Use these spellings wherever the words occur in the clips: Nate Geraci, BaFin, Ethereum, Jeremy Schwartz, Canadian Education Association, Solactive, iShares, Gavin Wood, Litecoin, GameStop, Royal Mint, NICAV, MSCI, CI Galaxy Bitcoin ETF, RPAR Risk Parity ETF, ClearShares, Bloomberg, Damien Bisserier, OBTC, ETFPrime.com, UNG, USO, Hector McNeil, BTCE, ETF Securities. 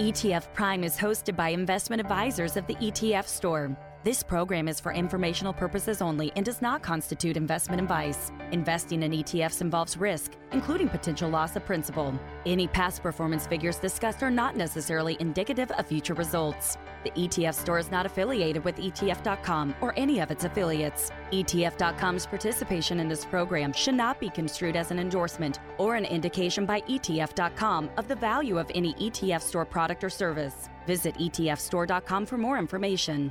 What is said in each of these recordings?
ETF Prime is hosted by investment advisors of the ETF Store. This program is for informational purposes only and does not constitute investment advice. Investing in ETFs involves risk, including potential loss of principal. Any past performance figures discussed are not necessarily indicative of future results. The ETF Store is not affiliated with ETF.com or any of its affiliates. ETF.com's participation in this program should not be construed as an endorsement or an indication by ETF.com of the value of any ETF Store product or service. Visit ETFStore.com for more information.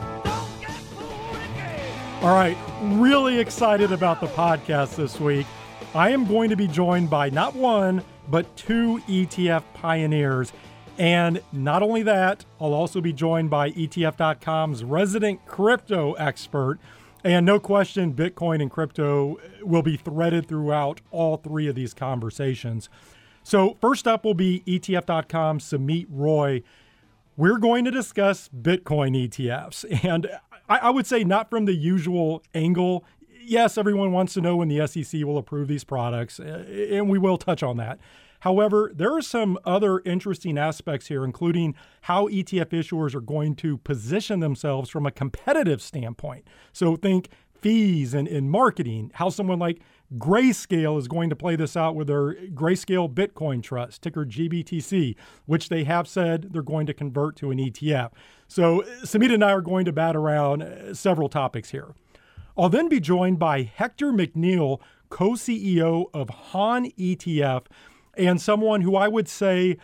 All right, really excited about the podcast this week. I am going to be joined by not one, but two ETF pioneers. And not only that, I'll also be joined by ETF.com's resident crypto expert. And no question, Bitcoin and crypto will be threaded throughout all three of these conversations. So first up will be ETF.com's Samit Roy. We're going to discuss Bitcoin ETFs. And I would say not from the usual angle. Yes, everyone wants to know when the SEC will approve these products, and we will touch on that. However, there are some other interesting aspects here, including how ETF issuers are going to position themselves from a competitive standpoint. So think fees and marketing, how someone like Grayscale is going to play this out with their Grayscale Bitcoin Trust, ticker GBTC, which they have said they're going to convert to an ETF. So Samit and I are going to bat around several topics here. I'll then be joined by Hector McNeil, co-CEO of Han ETF, and someone who I would say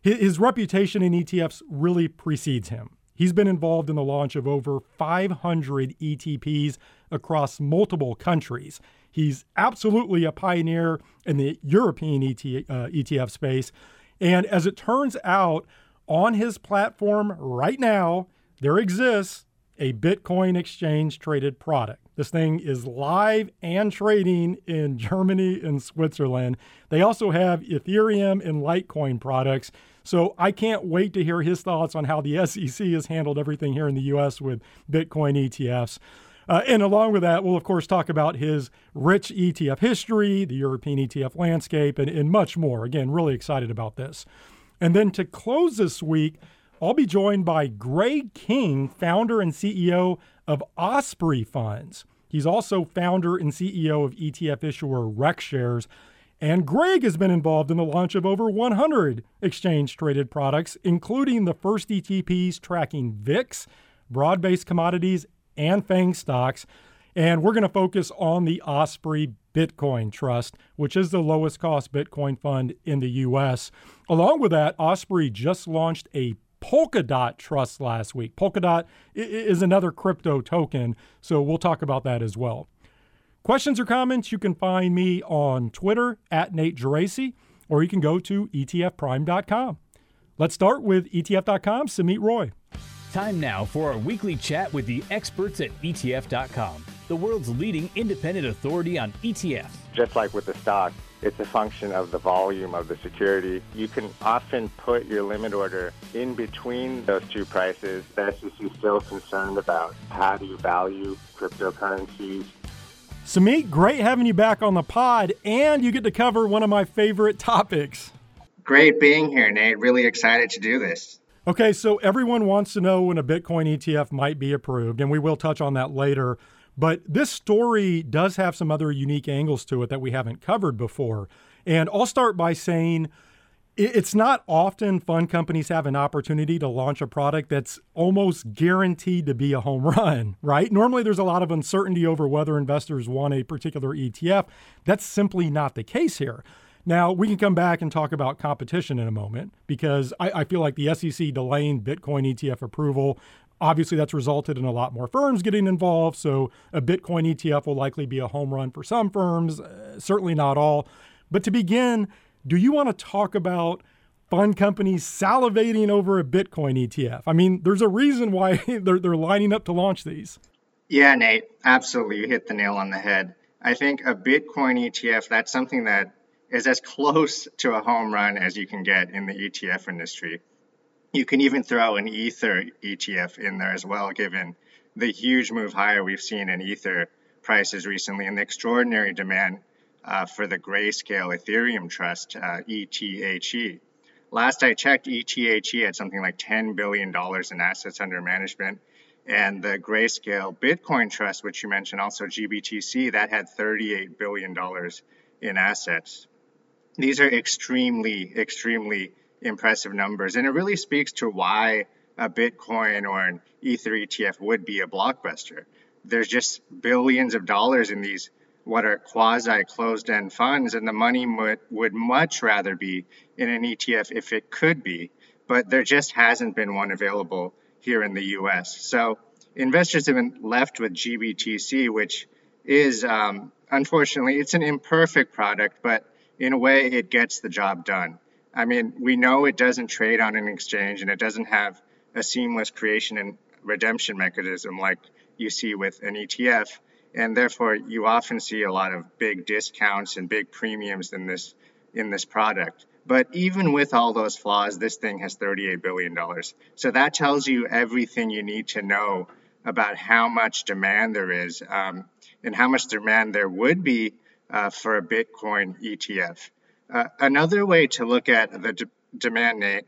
his reputation in ETFs really precedes him. He's been involved in the launch of over 500 ETPs across multiple countries. He's absolutely a pioneer in the European ETF space. And as it turns out, on his platform right now, there exists a Bitcoin exchange-traded product. This thing is live and trading in Germany and Switzerland. They also have Ethereum and Litecoin products. So I can't wait to hear his thoughts on how the SEC has handled everything here in the U.S. with Bitcoin ETFs. And along with that, we'll, of course, talk about his rich ETF history, the European ETF landscape, and much more. Again, really excited about this. And then to close this week, I'll be joined by Greg King, founder and CEO of Osprey Funds. He's also founder and CEO of ETF issuer RecShares. And Greg has been involved in the launch of over 100 exchange-traded products, including the first ETPs tracking VIX, broad-based commodities, and FANG stocks. And we're going to focus on the Osprey Bitcoin Trust, which is the lowest cost Bitcoin fund in the U.S. Along with that, Osprey just launched a Polkadot Trust last week. Polkadot is another crypto token, so we'll talk about that as well. Questions or comments, you can find me on Twitter at Nate Geraci, or you can go to ETFPrime.com. Let's start with ETF.com, Samit Roy. Time now for our weekly chat with the experts at ETF.com, the world's leading independent authority on ETFs. Just like with the stock, it's a function of the volume of the security. You can often put your limit order in between those two prices. The SEC is still concerned about how do you value cryptocurrencies. Samit, great having you back on the pod, and you get to cover one of my favorite topics. Great being here, Nate. Really excited to do this. Okay, so everyone wants to know when a Bitcoin ETF might be approved, and we will touch on that later. But this story does have some other unique angles to it that we haven't covered before. And I'll start by saying it's not often fund companies have an opportunity to launch a product that's almost guaranteed to be a home run, right? Normally, there's a lot of uncertainty over whether investors want a particular ETF. That's simply not the case here. Now, we can come back and talk about competition in a moment, because I feel like the SEC delaying Bitcoin ETF approval, obviously, that's resulted in a lot more firms getting involved. So a Bitcoin ETF will likely be a home run for some firms, certainly not all. But to begin, do you want to talk about fund companies salivating over a Bitcoin ETF. I mean, there's a reason why they're lining up to launch these. Yeah, Nate, absolutely. You hit the nail on the head. I think a Bitcoin ETF, that's something that is as close to a home run as you can get in the ETF industry. You can even throw an Ether ETF in there as well, given the huge move higher we've seen in Ether prices recently and the extraordinary demand for the Grayscale Ethereum Trust, ETHE. Last I checked, ETHE had something like $10 billion in assets under management. And the Grayscale Bitcoin Trust, which you mentioned, also GBTC, that had $38 billion in assets. These are extremely, extremely impressive numbers. And it really speaks to why a Bitcoin or an Ether ETF would be a blockbuster. There's just billions of dollars in these what are quasi-closed-end funds, and the money would much rather be in an ETF if it could be, but there just hasn't been one available here in the U.S. So investors have been left with GBTC, which is, unfortunately, it's an imperfect product, but in a way, it gets the job done. I mean, we know it doesn't trade on an exchange, and it doesn't have a seamless creation and redemption mechanism like you see with an ETF, and therefore you often see a lot of big discounts and big premiums in this product. But even with all those flaws, this thing has $38 billion. So that tells you everything you need to know about how much demand there is and how much demand there would be for a Bitcoin ETF. Another way to look at the demand, Nate,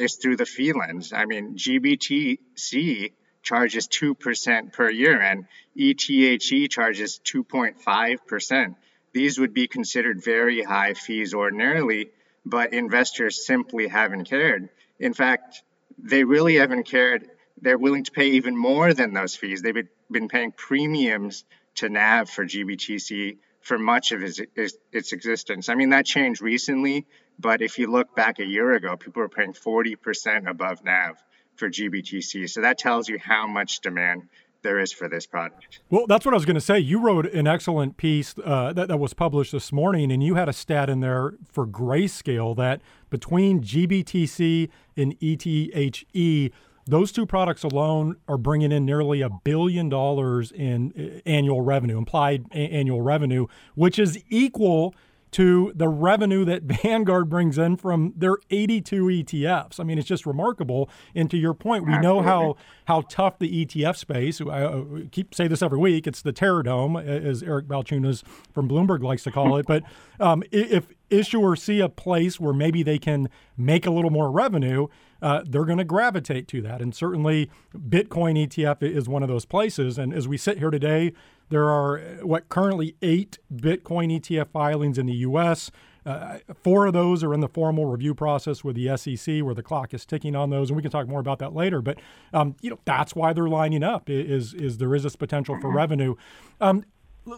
is through the fee lens. I mean, GBTC charges 2% per year, and ETHE charges 2.5%. These would be considered very high fees ordinarily, but investors simply haven't cared. In fact, they really haven't cared. They're willing to pay even more than those fees. They've been paying premiums to NAV for GBTC for much of its existence. I mean, that changed recently, but if you look back a year ago, people were paying 40% above NAV for GBTC. So that tells you how much demand there is for this product. Well, that's what I was going to say. You wrote an excellent piece that was published this morning, and you had a stat in there for Grayscale that between GBTC and ETHE, those two products alone are bringing in nearly $1 billion in annual revenue, implied annual revenue, which is equal to the revenue that Vanguard brings in from their 82 ETFs. I mean, it's just remarkable. And to your point, we know how tough the ETF space, I keep say this every week, it's the terror dome, as Eric Balchunas from Bloomberg likes to call it. But if issuers see a place where maybe they can make a little more revenue, they're going to gravitate to that. And certainly Bitcoin ETF is one of those places. And as we sit here today, there are currently 8 Bitcoin ETF filings in the U.S. 4 of those are in the formal review process with the SEC, where the clock is ticking on those, and we can talk more about that later. But that's why they're lining up. Is there is this potential for revenue?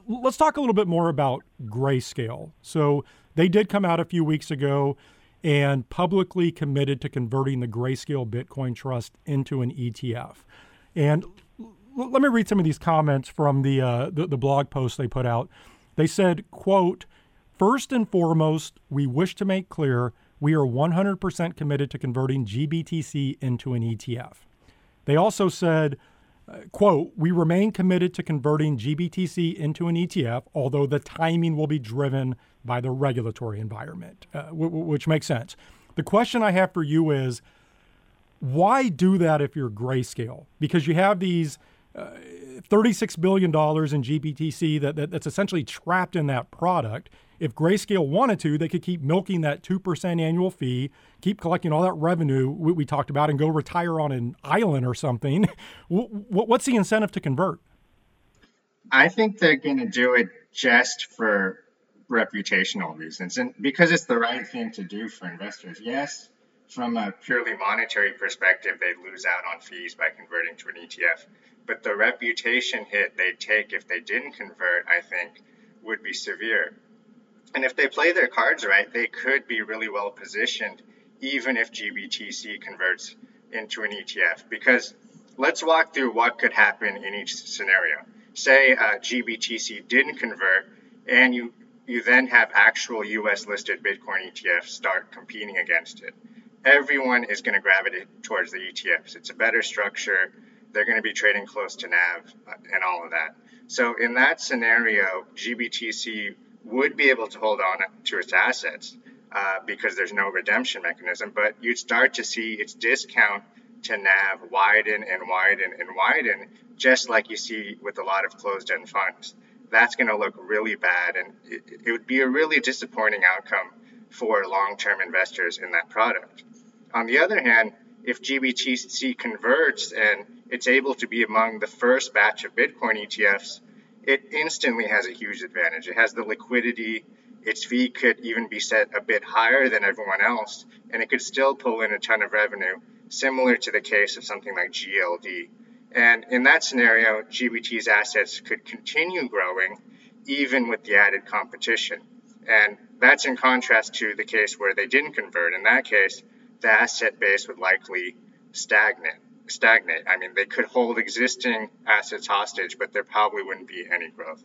Let's talk a little bit more about Grayscale. So they did come out a few weeks ago and publicly committed to converting the Grayscale Bitcoin Trust into an ETF. And let me read some of these comments from the blog post they put out. They said, quote, "First and foremost, we wish to make clear we are 100% committed to converting GBTC into an ETF." They also said, quote, "We remain committed to converting GBTC into an ETF, although the timing will be driven by the regulatory environment," which makes sense. The question I have for you is, why do that if you're Grayscale? Because you have these $36 billion in GBTC that's essentially trapped in that product. If Grayscale wanted to, they could keep milking that 2% annual fee, keep collecting all that revenue we talked about, and go retire on an island or something. What's the incentive to convert? I think they're going to do it just for reputational reasons and because it's the right thing to do for investors. Yes, from a purely monetary perspective, they'd lose out on fees by converting to an ETF. But the reputation hit they'd take if they didn't convert, I think, would be severe. And if they play their cards right, they could be really well positioned, even if GBTC converts into an ETF. Because let's walk through what could happen in each scenario. Say GBTC didn't convert, and you then have actual US listed Bitcoin ETFs start competing against it. everyone is going to gravitate towards the ETFs. It's a better structure. They're going to be trading close to NAV and all of that. So in that scenario, GBTC would be able to hold on to its assets because there's no redemption mechanism, but you'd start to see its discount to NAV widen and widen and widen, just like you see with a lot of closed-end funds. That's going to look really bad, and it would be a really disappointing outcome for long-term investors in that product. On the other hand, if GBTC converts and it's able to be among the first batch of Bitcoin ETFs, it instantly has a huge advantage. It has the liquidity, its fee could even be set a bit higher than everyone else, and it could still pull in a ton of revenue, similar to the case of something like GLD. And in that scenario, GBT's assets could continue growing, even with the added competition. And that's in contrast to the case where they didn't convert. In that case, the asset base would likely stagnate. I mean, they could hold existing assets hostage, but there probably wouldn't be any growth.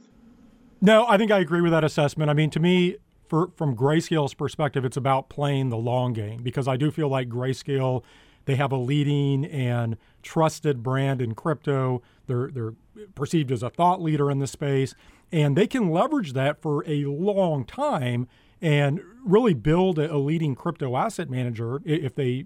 No, I think I agree with that assessment. I mean, to me, from Grayscale's perspective, it's about playing the long game, because I do feel like Grayscale, they have a leading and trusted brand in crypto. They're perceived as a thought leader in the space, and they can leverage that for a long time and really build a leading crypto asset manager if they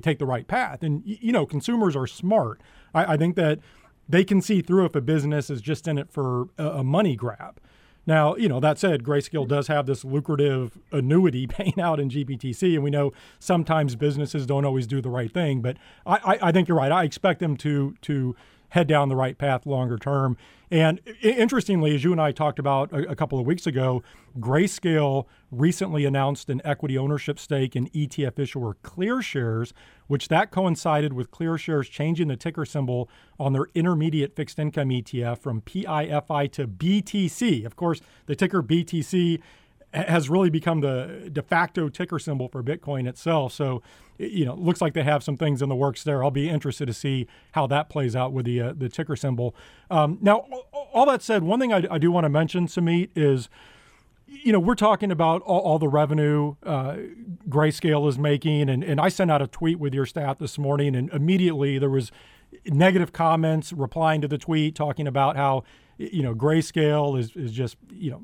take the right path. And, you know, consumers are smart. I think that they can see through if a business is just in it for a money grab. Now, you know, that said, Grayscale does have this lucrative annuity paying out in GBTC, and we know sometimes businesses don't always do the right thing, but I think you're right. I expect them to head down the right path longer term. And interestingly, as you and I talked about a couple of weeks ago, Grayscale recently announced an equity ownership stake in ETF issuer ClearShares, which that coincided with ClearShares changing the ticker symbol on their intermediate fixed income ETF from PIFI to BTC. Of course, the ticker BTC has really become the de facto ticker symbol for Bitcoin itself. So, you know, looks like they have some things in the works there. I'll be interested to see how that plays out with the ticker symbol. Now, all that said, one thing I do want to mention, Samit, is, you know, we're talking about all the revenue Grayscale is making. And I sent out a tweet with your staff this morning, and immediately there was negative comments replying to the tweet talking about how, you know, Grayscale is just, you know,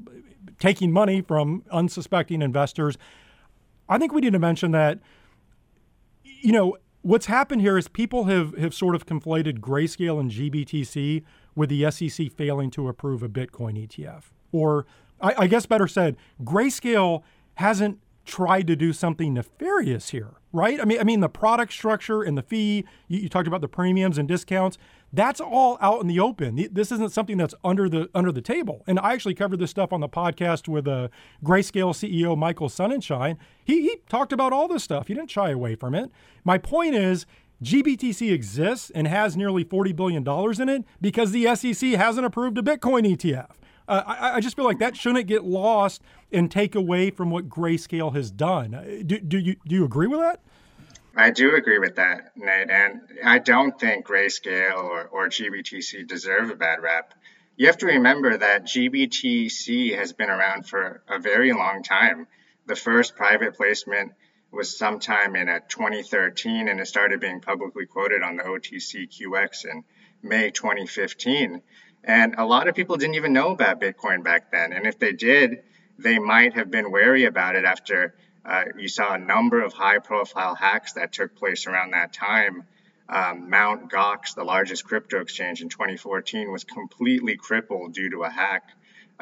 taking money from unsuspecting investors. I think we need to mention that, you know, what's happened here is people have sort of conflated Grayscale and GBTC with the SEC failing to approve a Bitcoin ETF. Or I guess better said, Grayscale hasn't tried to do something nefarious here, right? I mean, the product structure and the fee, you talked about the premiums and discounts, that's all out in the open. This isn't something that's under the table. And I actually covered this stuff on the podcast with Grayscale CEO Michael Sonnenshein. He talked about all this stuff. He didn't shy away from it. My point is, GBTC exists and has nearly $40 billion in it because the SEC hasn't approved a Bitcoin ETF. I just feel like that shouldn't get lost and take away from what Grayscale has done. Do you agree with that? I do agree with that, Nate, and I don't think Grayscale or GBTC deserve a bad rap. You have to remember that GBTC has been around for a very long time. The first private placement was sometime in 2013, and it started being publicly quoted on the OTCQX in May 2015. And a lot of people didn't even know about Bitcoin back then. And if they did, they might have been wary about it after you saw a number of high-profile hacks that took place around that time. Mt. Gox, the largest crypto exchange in 2014, was completely crippled due to a hack.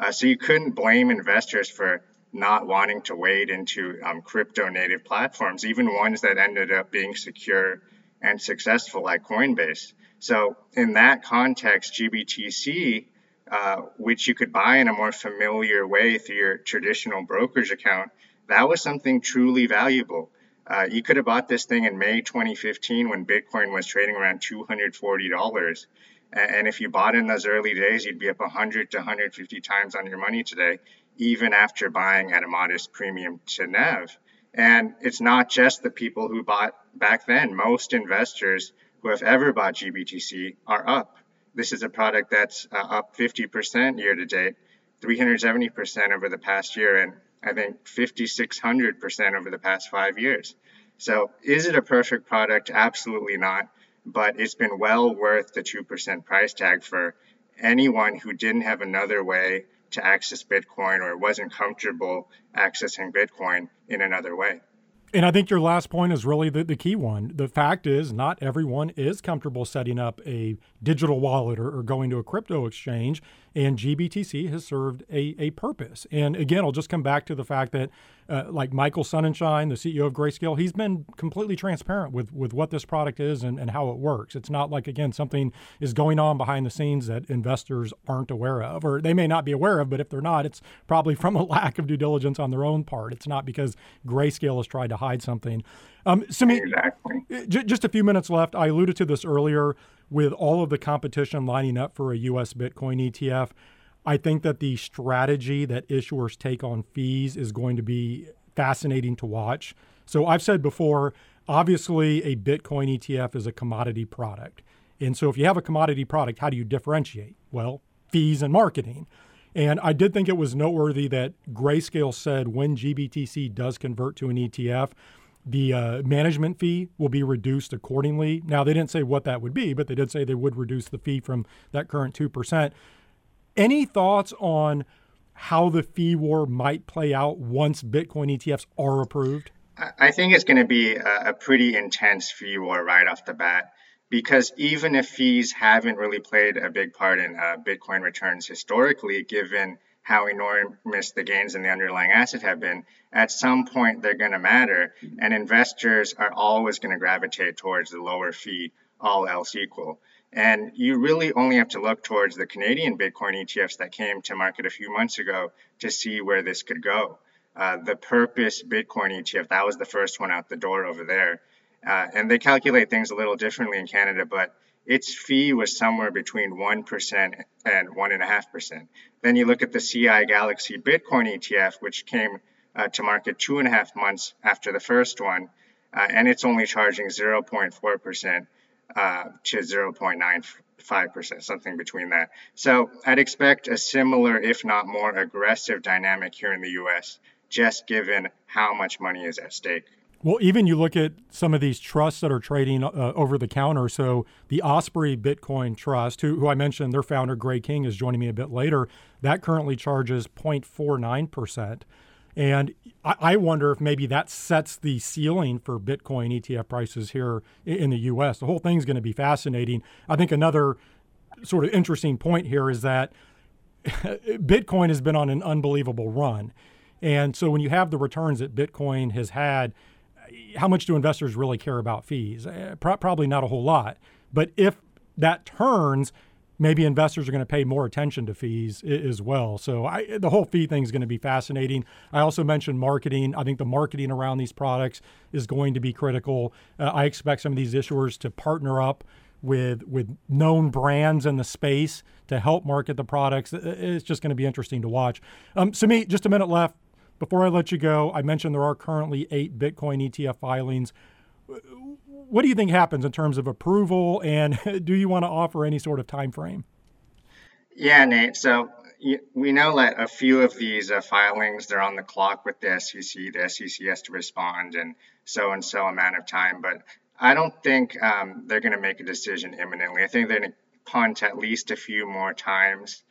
So you couldn't blame investors for not wanting to wade into crypto-native platforms, even ones that ended up being secure and successful like Coinbase. So in that context, GBTC, which you could buy in a more familiar way through your traditional brokerage account, that was something truly valuable. You could have bought this thing in May 2015 when Bitcoin was trading around $240. And if you bought in those early days, you'd be up 100 to 150 times on your money today, even after buying at a modest premium to NAV. And it's not just the people who bought back then. Most investors who have ever bought GBTC are up. This is a product that's up 50% year to date, 370% over the past year, and I think 5,600% over the past 5 years. So is it a perfect product? Absolutely not. But it's been well worth the 2% price tag for anyone who didn't have another way to access Bitcoin or wasn't comfortable accessing Bitcoin in another way. And I think your last point is really the key one. The fact is not everyone is comfortable setting up a digital wallet or going to a crypto exchange, and GBTC has served a purpose. And again, I'll just come back to the fact that like Michael Sonnenshein, the CEO of Grayscale, he's been completely transparent with what this product is and how it works. It's not like, again, something is going on behind the scenes that investors aren't aware of, or they may not be aware of, but if they're not, it's probably from a lack of due diligence on their own part. It's not because Grayscale has tried to hide something. Samit, exactly. Just a few minutes left. I alluded to this earlier with all of the competition lining up for a U.S. Bitcoin ETF. I think that the strategy that issuers take on fees is going to be fascinating to watch. So I've said before, obviously a Bitcoin ETF is a commodity product. And so if you have a commodity product, how do you differentiate? Well, fees and marketing. And I did think it was noteworthy that Grayscale said when GBTC does convert to an ETF, the management fee will be reduced accordingly. Now, they didn't say what that would be, but they did say they would reduce the fee from that current 2%. Any thoughts on how the fee war might play out once Bitcoin ETFs are approved? I think it's going to be a pretty intense fee war right off the bat, because even if fees haven't really played a big part in Bitcoin returns historically, given how enormous the gains in the underlying asset have been, at some point they're going to matter, and investors are always going to gravitate towards the lower fee, all else equal. And you really only have to look towards the Canadian Bitcoin ETFs that came to market a few months ago to see where this could go. The Purpose Bitcoin ETF, that was the first one out the door over there. And they calculate things a little differently in Canada, but its fee was somewhere between 1% and 1.5%. Then you look at the CI Galaxy Bitcoin ETF, which came to market 2.5 months after the first one, and it's only charging 0.4% to 0.95%, something between that. So I'd expect a similar, if not more aggressive dynamic here in the U.S., just given how much money is at stake. Well, even you look at some of these trusts that are trading over the counter. So the Osprey Bitcoin Trust, who I mentioned, their founder, Greg King, is joining me a bit later. That currently charges 0.49%. And I wonder if maybe that sets the ceiling for Bitcoin ETF prices here in the U.S. The whole thing's going to be fascinating. I think another sort of interesting point here is that Bitcoin has been on an unbelievable run. And so when you have the returns that Bitcoin has had, how much do investors really care about fees? Probably not a whole lot. But if that turns, maybe investors are going to pay more attention to fees as well. So the whole fee thing is going to be fascinating. I also mentioned marketing. I think the marketing around these products is going to be critical. I expect some of these issuers to partner up with known brands in the space to help market the products. It's just going to be interesting to watch. Samit, just a minute left. Before I let you go, I mentioned there are currently 8 Bitcoin ETF filings. What do you think happens in terms of approval, and do you want to offer any sort of time frame? Yeah, Nate. So we know that a few of these filings, they're on the clock with the SEC. The SEC has to respond in so-and-so amount of time, but I don't think they're going to make a decision imminently. I think they're going to punt at least a few more times.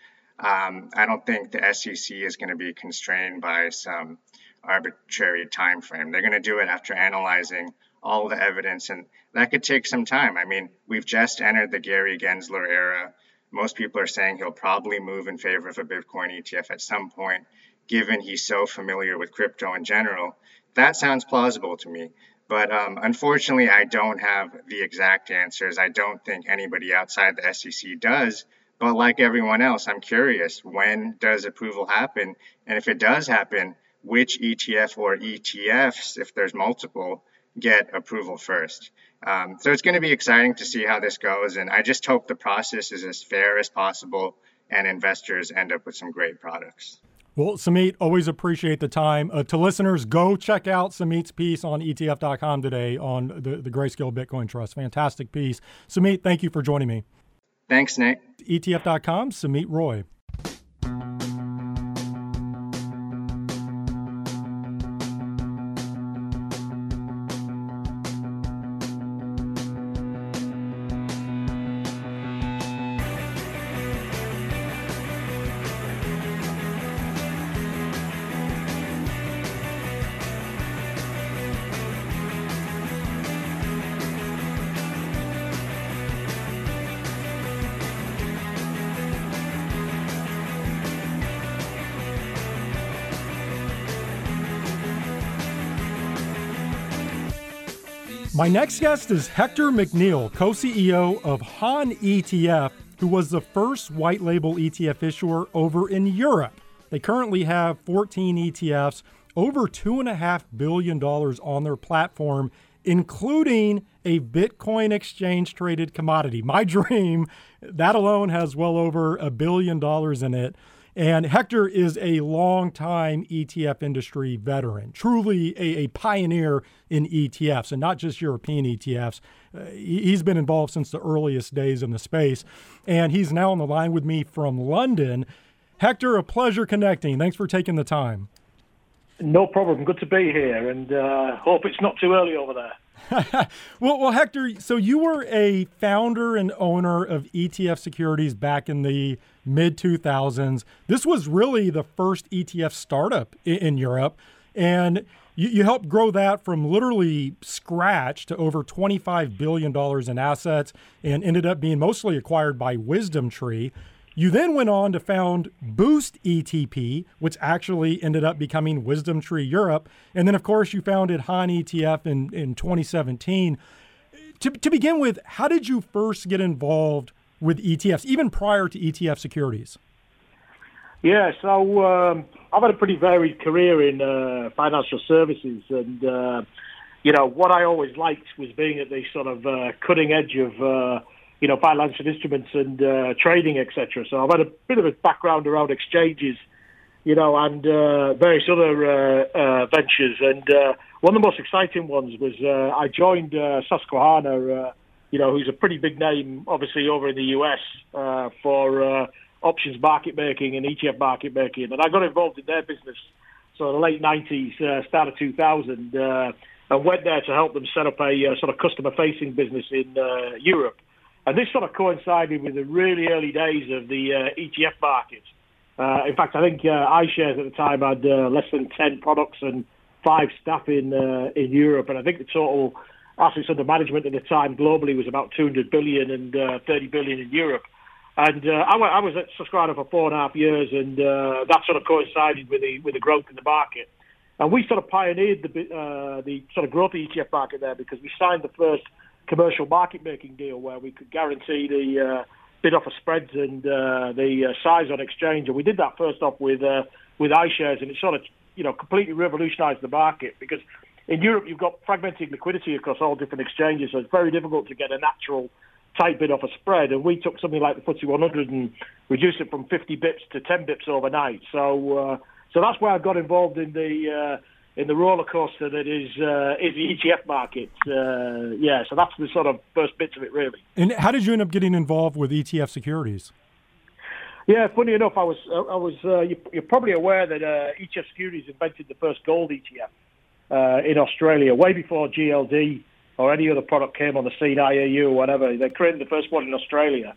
I don't think the SEC is going to be constrained by some arbitrary time frame. They're going to do it after analyzing all the evidence, and that could take some time. I mean, we've just entered the Gary Gensler era. Most people are saying he'll probably move in favor of a Bitcoin ETF at some point, given he's so familiar with crypto in general. That sounds plausible to me. But unfortunately, I don't have the exact answers. I don't think anybody outside the SEC does. But like everyone else, I'm curious, when does approval happen? And if it does happen, which ETF or ETFs, if there's multiple, get approval first? So it's going to be exciting to see how this goes. And I just hope the process is as fair as possible and investors end up with some great products. Well, Samit, always appreciate the time. To listeners, go check out Samit's piece on ETF.com today on the Grayscale Bitcoin Trust. Fantastic piece. Samit, thank you for joining me. Thanks, Nate. ETF.com, Samit Roy. My next guest is Hector McNeil, co-CEO of Han ETF, who was the first white label ETF issuer over in Europe. They currently have 14 ETFs, over $2.5 billion on their platform, including a Bitcoin exchange-traded commodity. My dream, that alone has well over $1 billion in it. And Hector is a longtime ETF industry veteran, truly a pioneer in ETFs, and not just European ETFs. He's been involved since the earliest days in the space, and he's now on the line with me from London. Hector, a pleasure connecting. Thanks for taking the time. No problem. Good to be here, and hope it's not too early over there. Well, Hector, so you were a founder and owner of ETF Securities back in the mid-2000s. This was really the first ETF startup in Europe, and you helped grow that from literally scratch to over $25 billion in assets and ended up being mostly acquired by WisdomTree. You then went on to found Boost ETP, which actually ended up becoming WisdomTree Europe. And then, of course, you founded Han ETF in 2017. To begin with, how did you first get involved with ETFs, even prior to ETF Securities? Yeah, so I've had a pretty varied career in financial services. And, what I always liked was being at the sort of cutting edge of financial instruments and trading, etc. So I've had a bit of a background around exchanges, and various other ventures. And one of the most exciting ones was I joined Susquehanna, who's a pretty big name, obviously, over in the US for options market making and ETF market making. And I got involved in their business sort of late 90s, start of 2000, and went there to help them set up a sort of customer-facing business in Europe. And this sort of coincided with the really early days of the ETF market. In fact, I think iShares at the time had less than 10 products and 5 staff in Europe. And I think the total assets under management at the time globally was about 200 billion and 30 billion in Europe. And I was at Susquehanna for 4.5 years, and that sort of coincided with the growth in the market. And we sort of pioneered the sort of growth of the ETF market there because we signed the first commercial market-making deal where we could guarantee the bid-offer spreads and the size on exchange. And we did that first off with iShares, and it sort of, completely revolutionized the market because in Europe you've got fragmented liquidity across all different exchanges, so it's very difficult to get a natural tight bid-offer spread. And we took something like the FTSE 100 and reduced it from 50 bips to 10 bips overnight. So that's where I got involved in the roller coaster that is the ETF market. So that's the sort of first bits of it, really. And how did you end up getting involved with ETF Securities? Yeah, funny enough, I was you're probably aware that ETF Securities invented the first gold ETF in Australia, way before GLD or any other product came on the scene, IAU or whatever. They created the first one in Australia.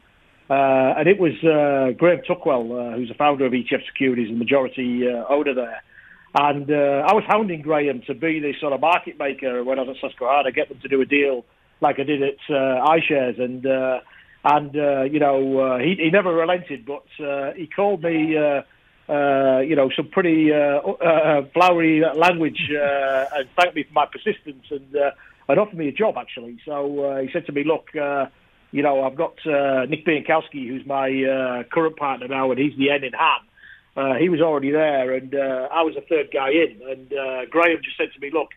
And it was Graham Tuckwell, who's the founder of ETF Securities and majority owner there. And I was hounding Graham to be the sort of market maker when I was at Susquehanna, get them to do a deal like I did at iShares. And he never relented, but he called me, some pretty flowery language and thanked me for my persistence and offered me a job, actually. So he said to me, look, I've got Nick Biankowski, who's my current partner now, and he's the N in hand. He was already there, and I was the third guy in. And Graham just said to me, look,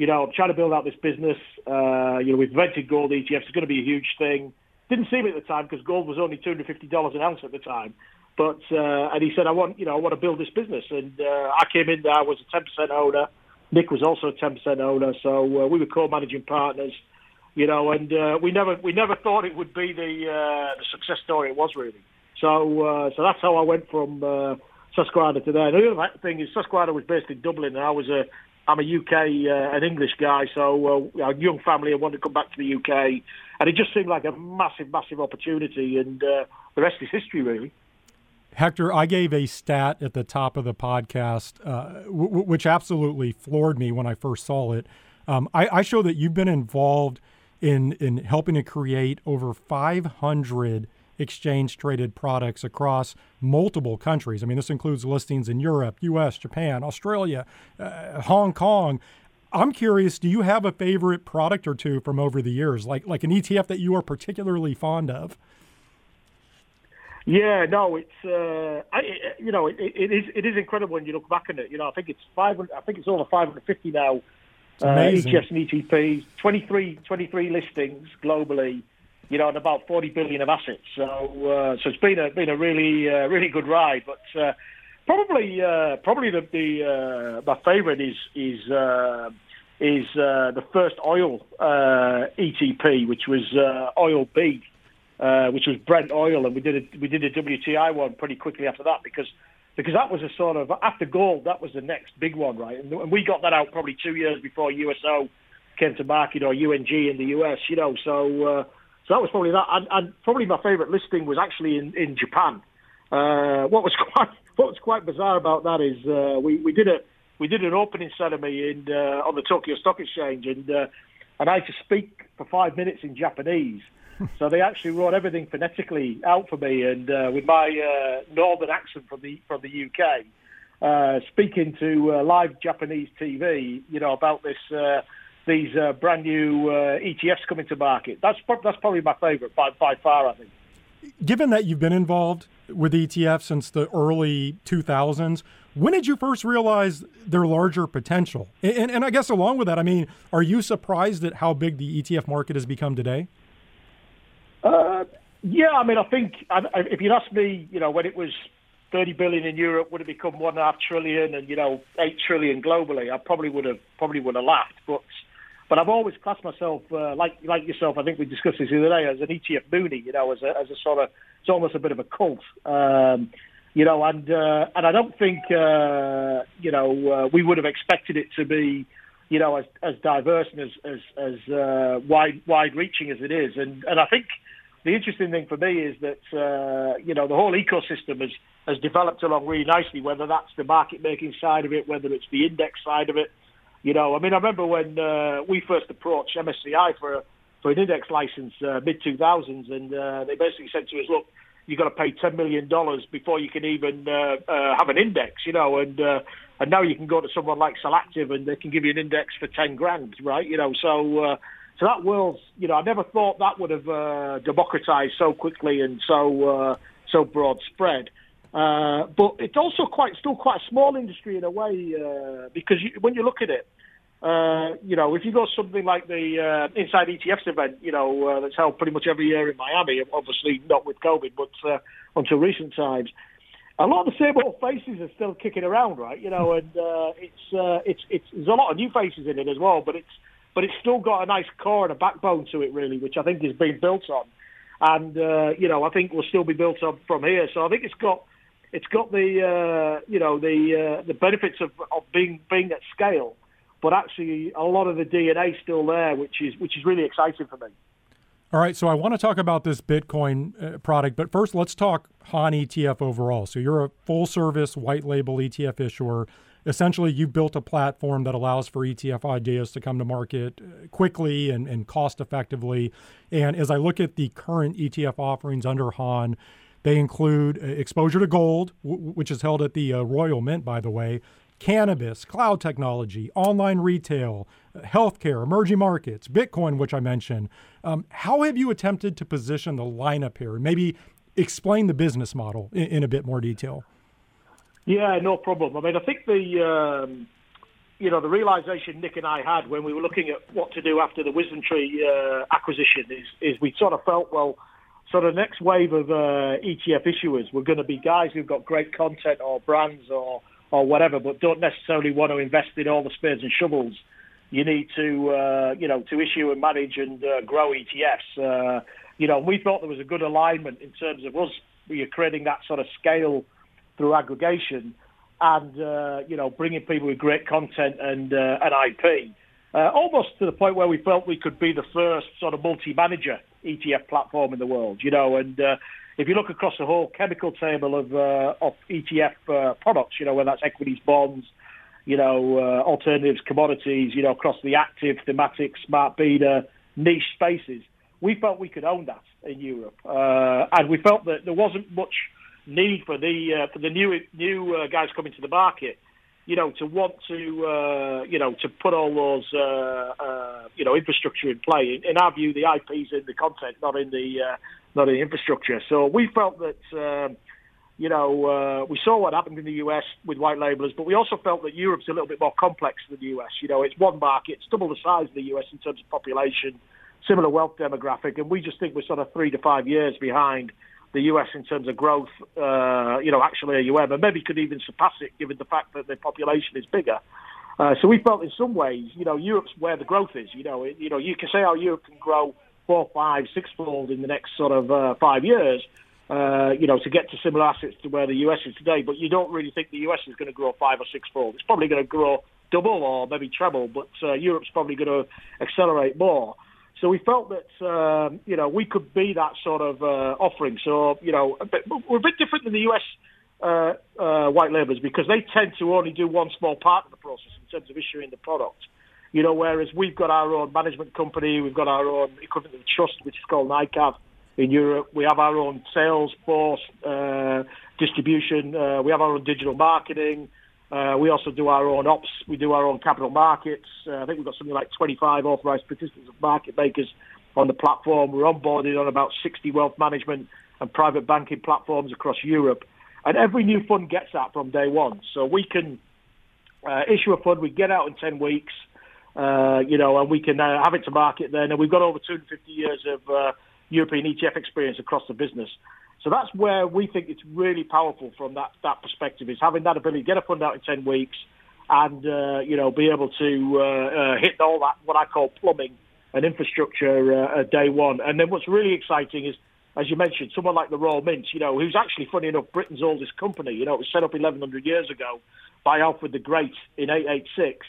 I'm trying to build out this business. We've invented gold ETFs. It's going to be a huge thing. Didn't seem it at the time because gold was only $250 an ounce at the time. But and he said, I want to build this business. And I came in there. I was a 10% owner. Nick was also a 10% owner. So we were co-managing partners, and we never thought it would be the success story it was, really. So that's how I went from Susquehanna to there. The other thing is Susquehanna was based in Dublin, and I'm a UK an English guy, so a young family, I wanted to come back to the UK, and it just seemed like a massive opportunity, and the rest is history, really. Hector, I gave a stat at the top of the podcast, which absolutely floored me when I first saw it. I show that you've been involved in helping to create over 500 exchange-traded products across multiple countries. I mean, this includes listings in Europe, U.S., Japan, Australia, Hong Kong. I'm curious, do you have a favorite product or two from over the years, like an ETF that you are particularly fond of? Yeah, no, it's it is incredible when you look back at it. You know, I think it's 500. I think it's over 550 now. ETFs and ETPs, 23 listings globally. You know, and about 40 billion of assets. So it's been a really good ride. But probably the my favourite is the first oil ETP, which was Oil B. Which was Brent oil, and we did a WTI one pretty quickly after that because that was a sort of, after gold, that was the next big one, right? And we got that out probably 2 years before USO came to market, or UNG in the US, you know. So that was probably that, and probably my favourite listing was actually in Japan. What was quite bizarre about that is we did an opening ceremony on the Tokyo Stock Exchange, and I had to speak for 5 minutes in Japanese. So they actually wrote everything phonetically out for me, and with my northern accent from the UK, speaking to live Japanese TV, you know, about these brand new ETFs coming to market. That's probably my favourite by far, I think. Given that you've been involved with ETFs since the early 2000s, when did you first realize their larger potential? And I guess along with that, I mean, are you surprised at how big the ETF market has become today? Yeah, I mean, I think if you'd asked me, you know, when it was 30 billion in Europe, would it become 1.5 trillion, and you know, 8 trillion globally, I probably would have laughed. But I've always classed myself like yourself. I think we discussed this the other day, as an ETF Mooney, you know, as a sort of, it's almost a bit of a cult, you know, and I don't think you know, we would have expected it to be, you know, as diverse and as wide reaching as it is, and I think. The interesting thing for me is that, you know, the whole ecosystem has developed along really nicely, whether that's the market-making side of it, whether it's the index side of it. You know, I mean, I remember when we first approached MSCI for an index license mid-2000s, and they basically said to us, look, you've got to pay $10 million before you can even have an index, you know, and now you can go to someone like Solactive and they can give you an index for 10 grand, right? You know, so... So that world's, you know, I never thought that would have democratized so quickly and so broad spread. But it's also still quite a small industry in a way, because when you look at it, you know, if you go something like the Inside ETFs event, you know, that's held pretty much every year in Miami, obviously not with COVID, but until recent times, a lot of the same old faces are still kicking around, right? You know, and it's there's a lot of new faces in it as well, but it's still got a nice core and a backbone to it, really, which I think is being built on, and you know, I think will still be built on from here. So I think it's got the you know, the benefits of being at scale, but actually a lot of the DNA still there, which is really exciting for me. All right, so I want to talk about this Bitcoin product, but first let's talk Han ETF overall. So you're a full-service white label ETF issuer. Essentially, you've built a platform that allows for ETF ideas to come to market quickly and cost effectively. And as I look at the current ETF offerings under Han, they include exposure to gold, which is held at the Royal Mint, by the way, cannabis, cloud technology, online retail, healthcare, emerging markets, Bitcoin, which I mentioned. How have you attempted to position the lineup here? Maybe explain the business model in a bit more detail. Yeah, no problem. I mean, I think you know, the realization Nick and I had when we were looking at what to do after the WisdomTree acquisition is we sort of felt, well, sort of next wave of ETF issuers were going to be guys who've got great content or brands or whatever, but don't necessarily want to invest in all the spares and shovels you need to, you know, to issue and manage and grow ETFs. You know, we thought there was a good alignment in terms of us creating that sort of scale through aggregation and, you know, bringing people with great content and IP, almost to the point where we felt we could be the first sort of multi-manager ETF platform in the world, you know, and... If you look across the whole chemical table of ETF products, you know, whether that's equities, bonds, you know, alternatives, commodities, you know, across the active, thematic, smart beta, niche spaces, we felt we could own that in Europe, and we felt that there wasn't much need for the new guys coming to the market you know, to want to, you know, to put all those, you know, infrastructure in play. In our view, the IP's in the content, not in the, not in the infrastructure. So we felt that, you know, we saw what happened in the US with white labelers, but we also felt that Europe's a little bit more complex than the US. You know, it's one market, it's double the size of the US in terms of population, similar wealth demographic, and we just think we're sort of 3 to 5 years behind the US in terms of growth, you know, actually AUM, and maybe could even surpass it given the fact that the population is bigger. So we felt in some ways, you know, Europe's where the growth is. You know, you know, you can say how Europe can grow 4, 5, 6-fold in the next sort of 5 years, you know, to get to similar assets to where the US is today, but you don't really think the US is going to grow 5 or 6-fold. It's probably going to grow double or maybe treble, but Europe's probably going to accelerate more. So we felt that, you know, we could be that sort of offering. So, you know, we're a bit different than the US white labelers because they tend to only do one small part of the process in terms of issuing the product. You know, whereas we've got our own management company, we've got our own equivalent of trust, which is called NICAV in Europe. We have our own sales force, distribution. We have our own digital marketing. We also do our own ops. We do our own capital markets. I think we've got something like 25 authorized participants of market makers on the platform. We're onboarded on about 60 wealth management and private banking platforms across Europe. And every new fund gets that from day one. So we can issue a fund. We get out in 10 weeks, you know, and we can have it to market then. And we've got over 250 years of European ETF experience across the business. So that's where we think it's really powerful from that perspective, is having that ability to get a fund out in 10 weeks and, you know, be able to hit all that, what I call plumbing and infrastructure at day one. And then what's really exciting is, as you mentioned, someone like the Royal Mint, you know, who's actually, funny enough, Britain's oldest company. You know, it was set up 1,100 years ago by Alfred the Great in 886.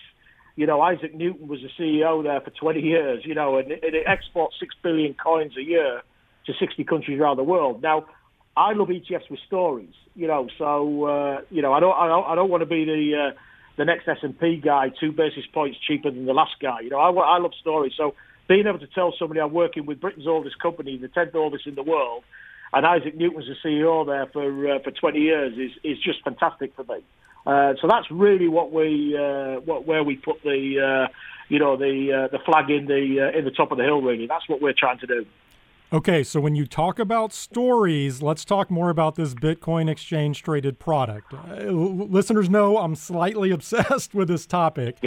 You know, Isaac Newton was the CEO there for 20 years, you know, and it exports 6 billion coins a year to 60 countries around the world. Now, I love ETFs with stories, you know. So you know, I don't want to be the next S&P guy 2 basis points cheaper than the last guy. You know, I love stories. So being able to tell somebody I'm working with Britain's oldest company, the 10th oldest in the world, and Isaac Newton's the CEO there for 20 years is just fantastic for me. So that's really what we where we put the you know the flag in the top of the hill. Really, that's what we're trying to do. Okay, so when you talk about stories, let's talk more about this Bitcoin exchange-traded product. Listeners know I'm slightly obsessed with this topic.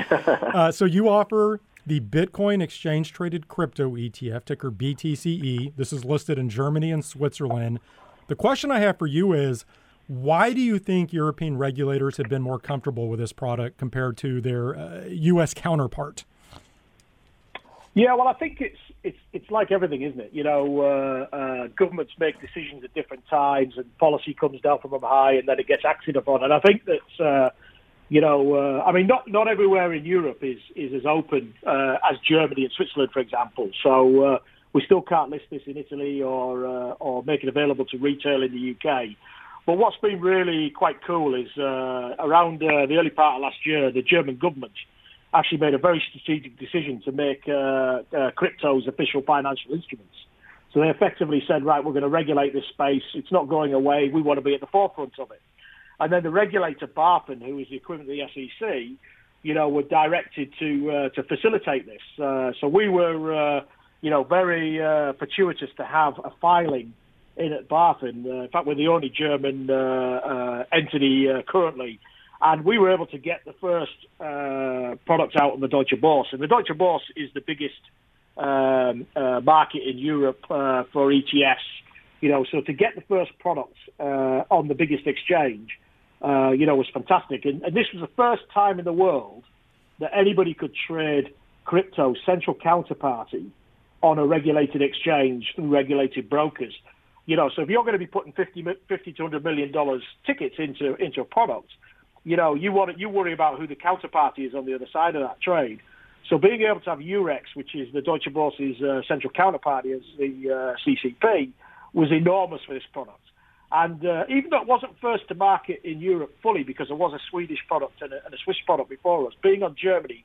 So you offer the Bitcoin exchange-traded crypto ETF, ticker BTCE. This is listed in Germany and Switzerland. The question I have for you is, why do you think European regulators have been more comfortable with this product compared to their U.S. counterpart? Yeah, well, I think it's like everything, isn't it? You know, governments make decisions at different times, and policy comes down from up high, and then it gets acted upon. And I think that, you know, I mean, not everywhere in Europe is as open as Germany and Switzerland, for example. So we still can't list this in Italy or make it available to retail in the UK. But what's been really quite cool is around the early part of last year, the German government actually made a very strategic decision to make crypto's official financial instruments. So they effectively said, right, we're going to regulate this space. It's not going away. We want to be at the forefront of it. And then the regulator, BaFin, who is the equivalent of the SEC, you know, were directed to facilitate this. So we were, you know, very fortuitous to have a filing in at BaFin. In fact, we're the only German entity currently. And we were able to get the first product out on the Deutsche Börse. And the Deutsche Börse is the biggest market in Europe for ETFs. You know, so to get the first product on the biggest exchange, you know, was fantastic. And this was the first time in the world that anybody could trade crypto central counterparty on a regulated exchange through regulated brokers. You know, so if you're going to be putting $50 to $100 million tickets into a product, you know, you worry about who the counterparty is on the other side of that trade. So being able to have Eurex, which is the Deutsche Börse's central counterparty, as the CCP, was enormous for this product. And even though it wasn't first to market in Europe fully, because there was a Swedish product and a Swiss product before us, being on Germany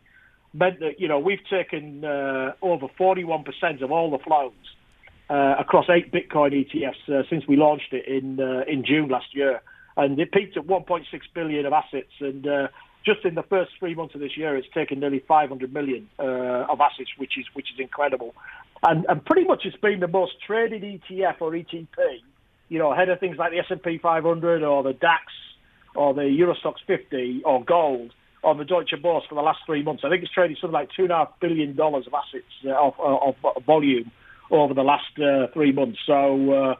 meant that, you know, we've taken over 41% of all the flows across 8 Bitcoin ETFs since we launched it in June last year. And it peaked at 1.6 billion of assets, and just in the first 3 months of this year, it's taken nearly 500 million of assets, which is incredible. And pretty much it's been the most traded ETF or ETP, you know, ahead of things like the S&P 500 or the DAX or the Eurostoxx 50 or gold on the Deutsche Börse for the last 3 months. I think it's traded something like $2.5 billion of assets of volume over the last 3 months. So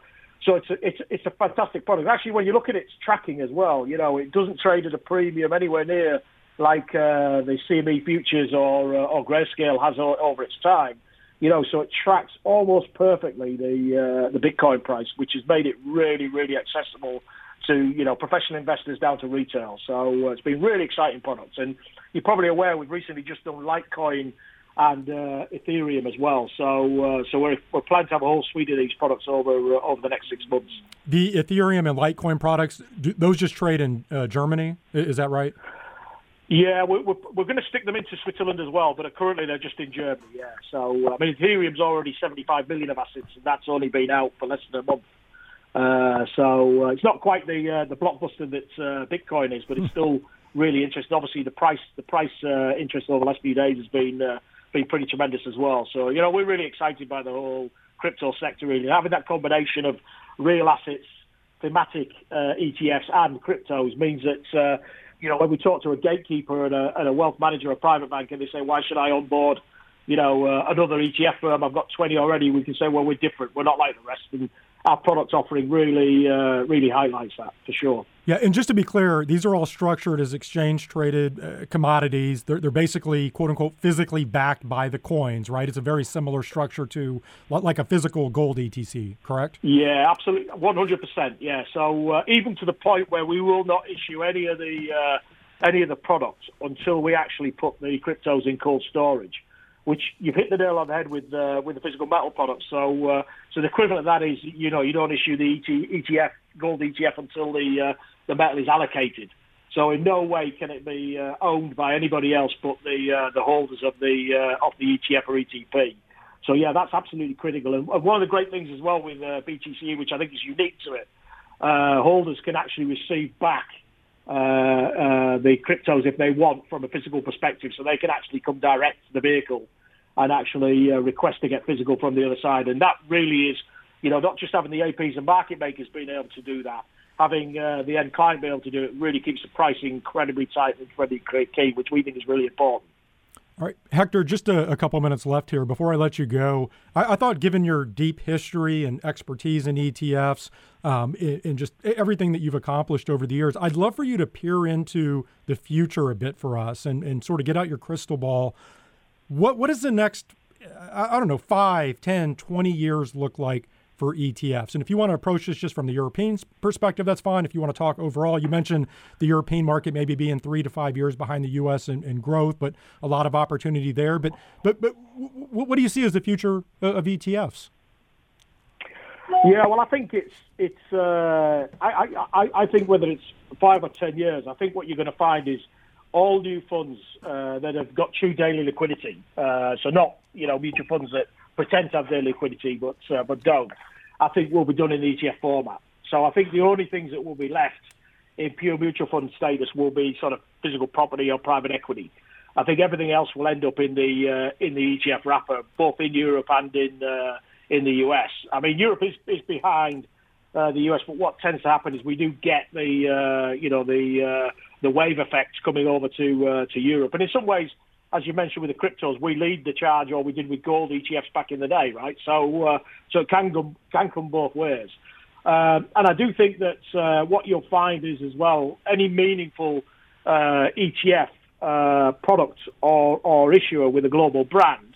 it's a fantastic product. Actually, when you look at its tracking as well, you know, it doesn't trade at a premium anywhere near like the CME futures or Grayscale has over its time. You know, so it tracks almost perfectly the Bitcoin price, which has made it really, really accessible to, you know, professional investors down to retail. So it's been really exciting products. And you're probably aware we've recently just done Litecoin and Ethereum as well. So we're planning to have a whole suite of these products over the next 6 months. The Ethereum and Litecoin products, those just trade in Germany? Is that right? Yeah, we're going to stick them into Switzerland as well, but currently they're just in Germany, yeah. So, I mean, Ethereum's already 75 million of assets, and that's only been out for less than a month. So it's not quite the blockbuster that Bitcoin is, but it's still really interesting. Obviously, the price interest over the last few days has been pretty tremendous as well. So, you know, we're really excited by the whole crypto sector, really. Having that combination of real assets, thematic ETFs and cryptos means that... You know, when we talk to a gatekeeper and a wealth manager or a private bank, and they say, why should I onboard, you know, another ETF firm? I've got 20 already. We can say, well, we're different. We're not like the rest. And our product offering really, really highlights that for sure. Yeah. And just to be clear, these are all structured as exchange-traded commodities. They're basically, quote unquote, physically backed by the coins, right? It's a very similar structure to like a physical gold ETC, correct? Yeah, absolutely. 100%. Yeah. So even to the point where we will not issue any of the products until we actually put the cryptos in cold storage, which you've hit the nail on the head with the physical metal products. So the equivalent of that is, you know, you don't issue the ETF, gold ETF until the metal is allocated. So in no way can it be owned by anybody else but the holders of the ETF or ETP. So yeah, that's absolutely critical. And one of the great things as well with BTCE, which I think is unique to it, holders can actually receive back the cryptos if they want from a physical perspective, so they can actually come direct to the vehicle and actually request to get physical from the other side. And that really is, you know, not just having the APs and market makers being able to do that, having the end client be able to do it really keeps the pricing incredibly tight and incredibly key, which we think is really important. All right, Hector, just a couple minutes left here. Before I let you go, I thought given your deep history and expertise in ETFs and just everything that you've accomplished over the years, I'd love for you to peer into the future a bit for us and sort of get out your crystal ball. What does the next, I don't know, 5, 10, 20 years look like for ETFs? And if you want to approach this just from the European perspective, that's fine. If you want to talk overall, you mentioned the European market maybe being 3 to 5 years behind the U.S. in growth, but a lot of opportunity there. But what do you see as the future of ETFs? Yeah, well, I think I think whether it's 5 or 10 years, I think what you're going to find is all new funds that have got true daily liquidity. So not, you know, mutual funds that pretend to have their liquidity, but don't, I think will be done in the ETF format. So I think the only things that will be left in pure mutual fund status will be sort of physical property or private equity. I think everything else will end up in the ETF wrapper, both in Europe and in the US. I mean, Europe is behind the US, but what tends to happen is we do get the wave effect coming over to Europe, and in some ways, as you mentioned with the cryptos, we lead the charge, or we did with gold ETFs back in the day, right? So it can come both ways. And I do think that what you'll find is, as well, any meaningful ETF product or issuer with a global brand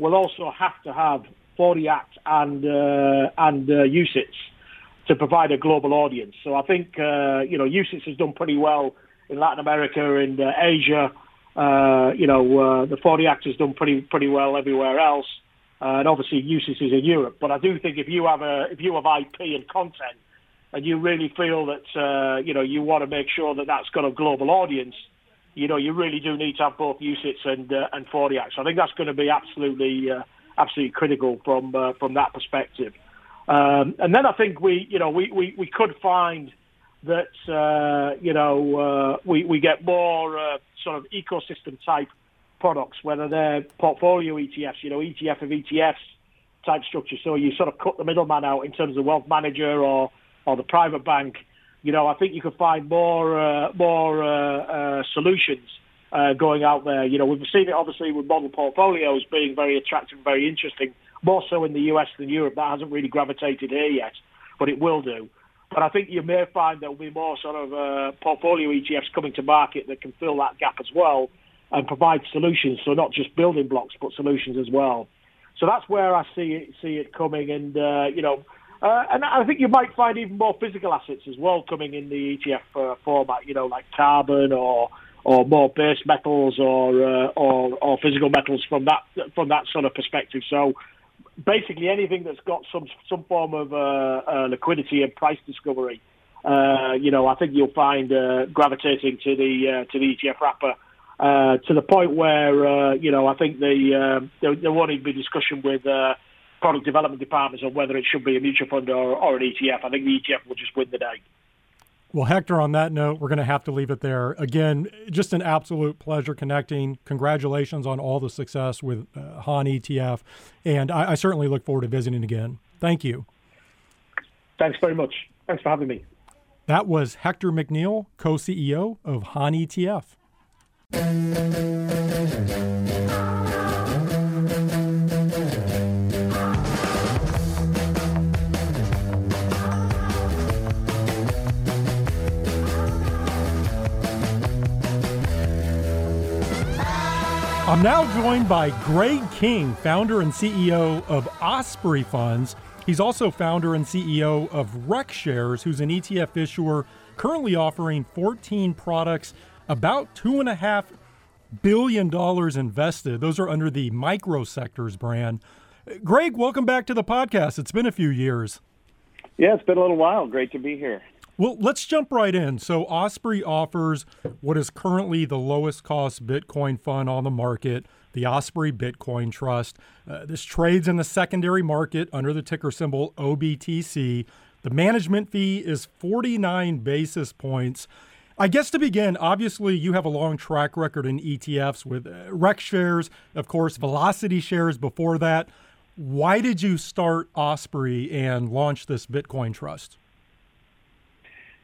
will also have to have 40 Act and UCITS to provide a global audience. So I think, you know, UCITS has done pretty well in Latin America and Asia. The 40 Act has done pretty well everywhere else, and obviously UCITS is in Europe. But I do think if you have IP and content, and you really feel that you want to make sure that that's got a global audience, you know, you really do need to have both UCITS and 40 Act. So I think that's going to be absolutely critical from that perspective. And then I think we could find that we get more sort of ecosystem type products, whether they're portfolio ETFs, ETF of ETFs type structure. So you sort of cut the middleman out in terms of the wealth manager or the private bank. I think you could find more solutions going out there. We've seen it obviously with model portfolios being very attractive, very interesting, more so in the US than Europe. That hasn't really gravitated here yet, but it will do. But I think you may find there will be more sort of portfolio ETFs coming to market that can fill that gap as well and provide solutions. So not just building blocks, but solutions as well. So that's where I see it coming. And, and I think you might find even more physical assets as well coming in the ETF format, like carbon or more base metals or physical metals from that sort of perspective. So basically anything that's got some form of liquidity and price discovery, I think you'll find gravitating to the ETF wrapper to the point where I think there won't even be discussion with product development departments on whether it should be a mutual fund or an ETF. I think the ETF will just win the day. Well, Hector, on that note, we're going to have to leave it there. Again, just an absolute pleasure connecting. Congratulations on all the success with Han ETF. And I certainly look forward to visiting again. Thank you. Thanks very much. Thanks for having me. That was Hector McNeil, co-CEO of Han ETF. I'm now joined by Greg King, founder and CEO of Osprey Funds. He's also founder and CEO of RecShares, who's an ETF issuer currently offering 14 products, about $2.5 billion invested. Those are under the Micro Sectors brand. Greg, welcome back to the podcast. It's been a few years. Yeah, it's been a little while. Great to be here. Well, let's jump right in. So Osprey offers what is currently the lowest cost Bitcoin fund on the market, the Osprey Bitcoin Trust. This trades in the secondary market under the ticker symbol OBTC. The management fee is 49 basis points. I guess to begin, obviously you have a long track record in ETFs with RecShares, of course, Velocity Shares before that. Why did you start Osprey and launch this Bitcoin Trust?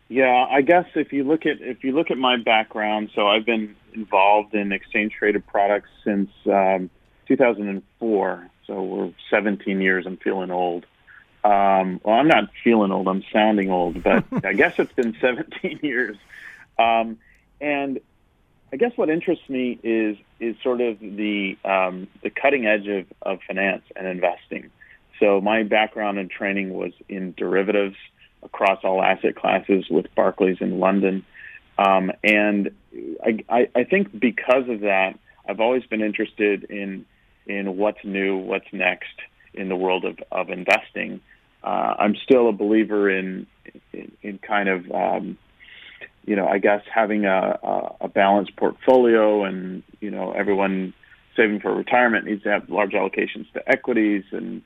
Yeah, I guess if you look at my background, so I've been involved in exchange-traded products since 2004. So we're 17 years. I'm feeling old. Well, I'm not feeling old. I'm sounding old, but I guess it's been 17 years. And I guess what interests me is sort of the cutting edge of finance and investing. So my background and training was in derivatives across all asset classes with Barclays in London. And I think because of that, I've always been interested in what's new, what's next in the world of investing. I'm still a believer in kind of, I guess having a balanced portfolio and, everyone saving for retirement needs to have large allocations to equities and,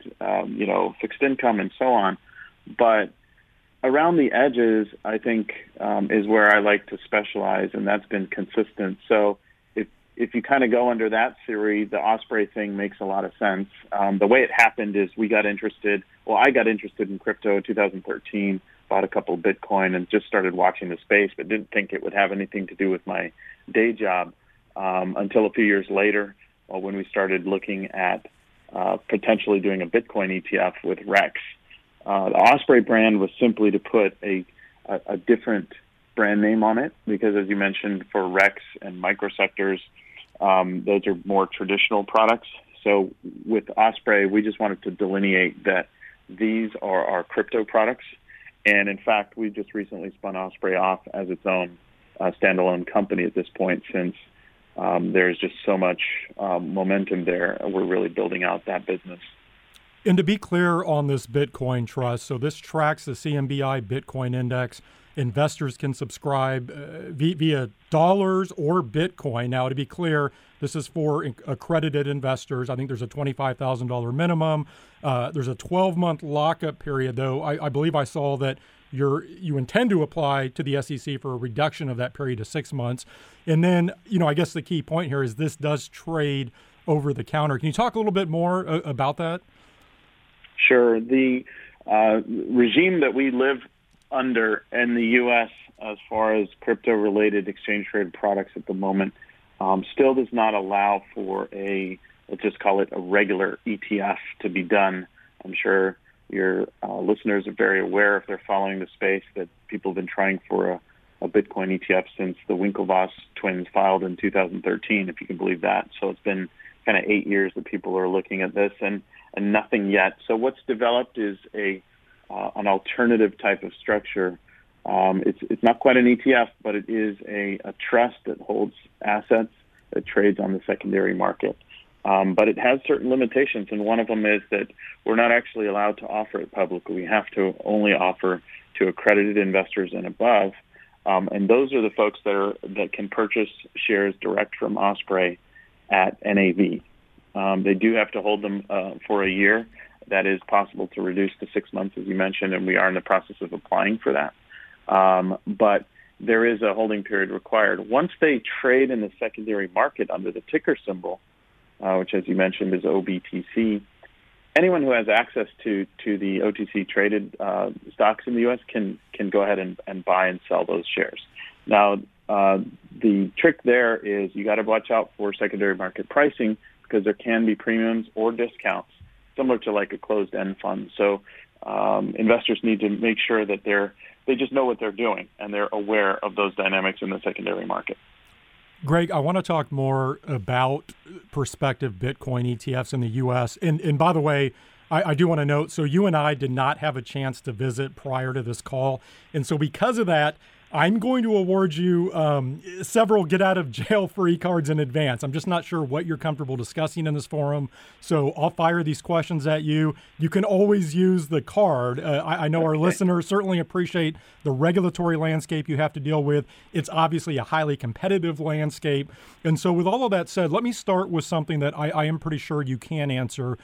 fixed income and so on. But around the edges, I think, is where I like to specialize, and that's been consistent. So if you kind of go under that theory, the Osprey thing makes a lot of sense. The way it happened is I got interested in crypto in 2013, bought a couple of Bitcoin and just started watching the space, but didn't think it would have anything to do with my day job until a few years later when we started looking at potentially doing a Bitcoin ETF with Rex. The Osprey brand was simply to put a different brand name on it because, as you mentioned, for Rex and Micro Sectors, those are more traditional products. So with Osprey, we just wanted to delineate that these are our crypto products. And, in fact, we just recently spun Osprey off as its own standalone company at this point since there's just so much momentum there. We're really building out that business. And to be clear on this Bitcoin trust, so this tracks the CMBI Bitcoin Index. Investors can subscribe via dollars or Bitcoin. Now, to be clear, this is for accredited investors. I think there's a $25,000 minimum. There's a 12-month lockup period, though. I believe I saw that you intend to apply to the SEC for a reduction of that period to 6 months. And then, you know, I guess the key point here is this does trade over the counter. Can you talk a little bit more about that? Sure. The regime that we live under in the U.S. as far as crypto-related exchange-traded products at the moment still does not allow for a, let's just call it a regular ETF to be done. I'm sure your listeners are very aware, if they're following the space, that people have been trying for a Bitcoin ETF since the Winklevoss twins filed in 2013, if you can believe that. So it's been kind of 8 years that people are looking at this and nothing yet. So what's developed is an alternative type of structure. It's not quite an ETF, but it is a trust that holds assets that trades on the secondary market. But it has certain limitations, and one of them is that we're not actually allowed to offer it publicly. We have to only offer to accredited investors and above, and those are the folks that can purchase shares direct from Osprey at NAV. They do have to hold them for a year. That is possible to reduce to 6 months, as you mentioned, and we are in the process of applying for that. But there is a holding period required. Once they trade in the secondary market under the ticker symbol, which, as you mentioned, is OBTC, anyone who has access to the OTC-traded stocks in the U.S. can go ahead and buy and sell those shares. Now, the trick there is you got to watch out for secondary market pricing, because there can be premiums or discounts, similar to like a closed-end fund. So investors need to make sure that they just know what they're doing and they're aware of those dynamics in the secondary market. Greg, I want to talk more about prospective Bitcoin ETFs in the U.S. And by the way, I do want to note, so you and I did not have a chance to visit prior to this call. And so because of that, I'm going to award you several get-out-of-jail-free cards in advance. I'm just not sure what you're comfortable discussing in this forum, so I'll fire these questions at you. You can always use the card. I know our listeners certainly appreciate the regulatory landscape you have to deal with. It's obviously a highly competitive landscape. And so with all of that said, let me start with something that I am pretty sure you can answer,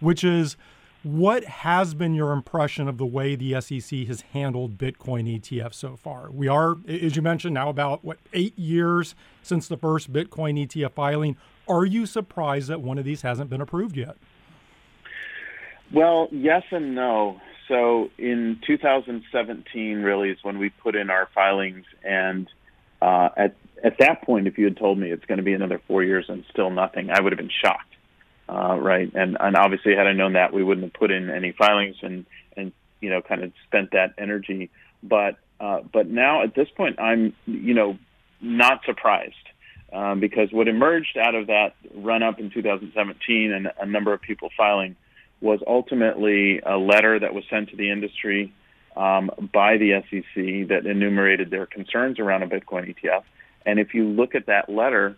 which is, what has been your impression of the way the SEC has handled Bitcoin ETFs so far? We are, as you mentioned, now about, 8 years since the first Bitcoin ETF filing. Are you surprised that one of these hasn't been approved yet? Well, yes and no. So in 2017, really, is when we put in our filings. And at that point, if you had told me it's going to be another 4 years and still nothing, I would have been shocked. Right. And obviously, had I known that, we wouldn't have put in any filings and you know, kind of spent that energy. But now at this point, I'm, not surprised because what emerged out of that run up in 2017 and a number of people filing was ultimately a letter that was sent to the industry by the SEC that enumerated their concerns around a Bitcoin ETF. And if you look at that letter,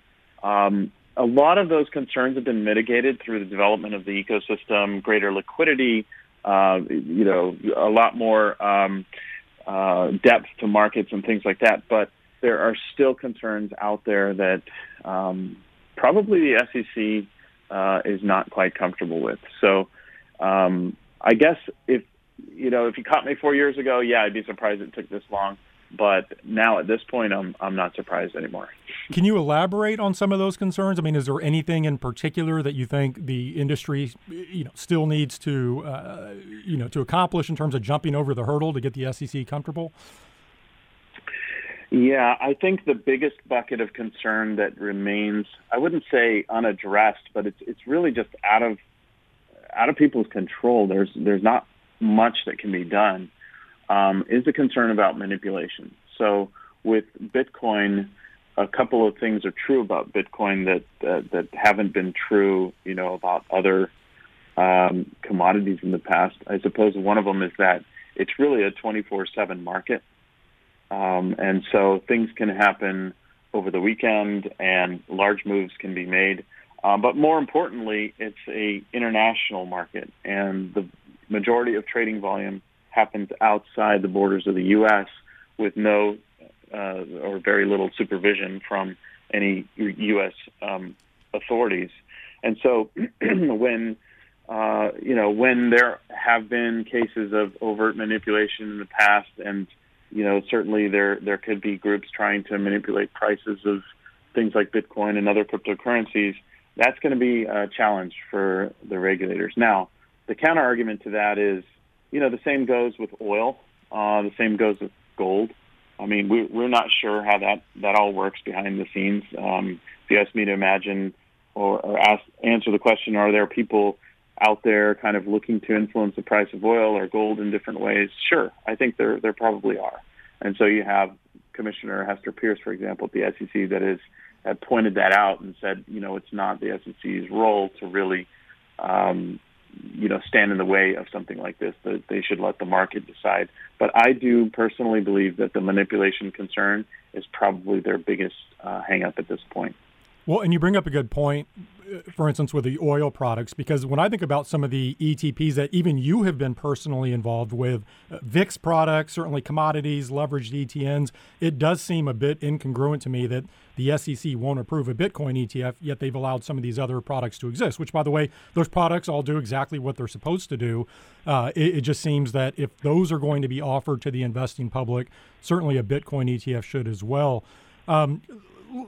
a lot of those concerns have been mitigated through the development of the ecosystem, greater liquidity, a lot more depth to markets and things like that. But there are still concerns out there that probably the SEC is not quite comfortable with. So I guess if you caught me 4 years ago, yeah, I'd be surprised it took this long. But now at this point, I'm not surprised anymore. Can you elaborate on some of those concerns? I mean, is there anything in particular that you think the industry, still needs to, to accomplish in terms of jumping over the hurdle to get the SEC comfortable? Yeah, I think the biggest bucket of concern that remains, I wouldn't say unaddressed, but it's really just out of people's control. There's not much that can be done. Is the concern about manipulation. So with Bitcoin, a couple of things are true about Bitcoin that haven't been true, about other commodities in the past. I suppose one of them is that it's really a 24/7 market, and so things can happen over the weekend, and large moves can be made. But more importantly, it's an international market, and the majority of trading volume happens outside the borders of the U.S., with no or very little supervision from any U.S. Authorities. And so when there have been cases of overt manipulation in the past, and certainly there could be groups trying to manipulate prices of things like Bitcoin and other cryptocurrencies, that's going to be a challenge for the regulators. Now, the counter argument to that is, the same goes with oil, the same goes with gold. I mean, we're not sure how that all works behind the scenes. If you ask me to imagine or answer the question, are there people out there kind of looking to influence the price of oil or gold in different ways? Sure, I think there probably are. And so you have Commissioner Hester Peirce, for example, at the SEC, that had pointed that out and said, it's not the SEC's role to really, stand in the way of something like this, that they should let the market decide. But I do personally believe that the manipulation concern is probably their biggest hang-up at this point. Well, and you bring up a good point, for instance, with the oil products, because when I think about some of the ETPs that even you have been personally involved with, VIX products, certainly commodities, leveraged ETNs, it does seem a bit incongruent to me that the SEC won't approve a Bitcoin ETF, yet they've allowed some of these other products to exist, which, by the way, those products all do exactly what they're supposed to do. It just seems that if those are going to be offered to the investing public, certainly a Bitcoin ETF should as well.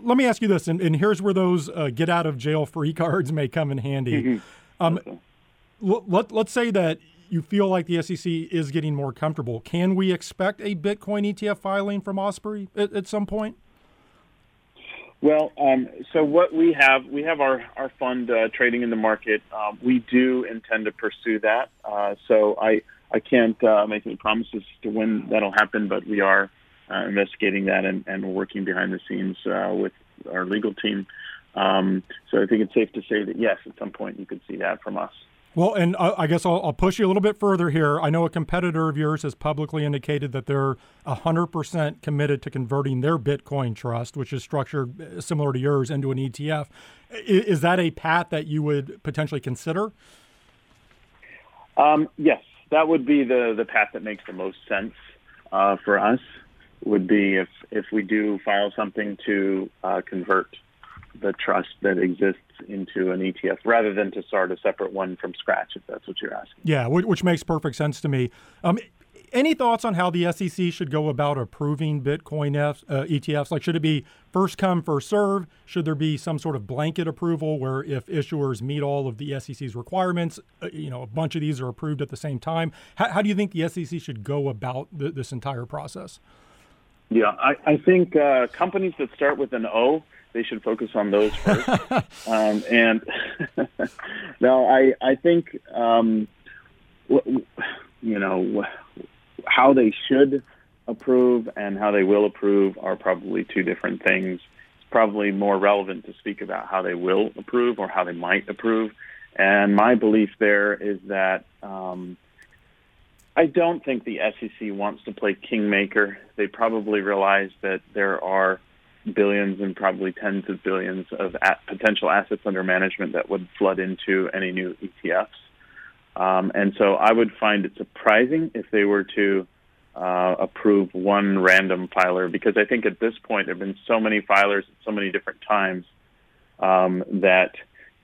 Let me ask you this, and here's where those get-out-of-jail-free cards may come in handy. Mm-hmm. Let's say that you feel like the SEC is getting more comfortable. Can we expect a Bitcoin ETF filing from Osprey at some point? Well, so what we have our fund trading in the market. We do intend to pursue that. So I can't make any promises to when that'll happen, but we are investigating that and working behind the scenes with our legal team. So I think it's safe to say that, yes, at some point you could see that from us. Well, and I guess I'll push you a little bit further here. I know a competitor of yours has publicly indicated that they're 100% committed to converting their Bitcoin trust, which is structured similar to yours, into an ETF. Is that a path that you would potentially consider? Yes, that would be the path that makes the most sense for us, would be if we do file something to convert the trust that exists into an ETF rather than to start a separate one from scratch, if that's what you're asking. Yeah, which makes perfect sense to me. Any thoughts on how the SEC should go about approving Bitcoin ETFs? Like, should it be first come, first serve? Should there be some sort of blanket approval where if issuers meet all of the SEC's requirements, a bunch of these are approved at the same time? How do you think the SEC should go about this entire process? Yeah, I think companies that start with an O, they should focus on those first. And no, I think, how they should approve and how they will approve are probably two different things. It's probably more relevant to speak about how they will approve or how they might approve. And my belief there is that I don't think the SEC wants to play kingmaker. They probably realize that there are billions and probably tens of billions of potential assets under management that would flood into any new ETFs. And so I would find it surprising if they were to approve one random filer, because I think at this point there have been so many filers at so many different times that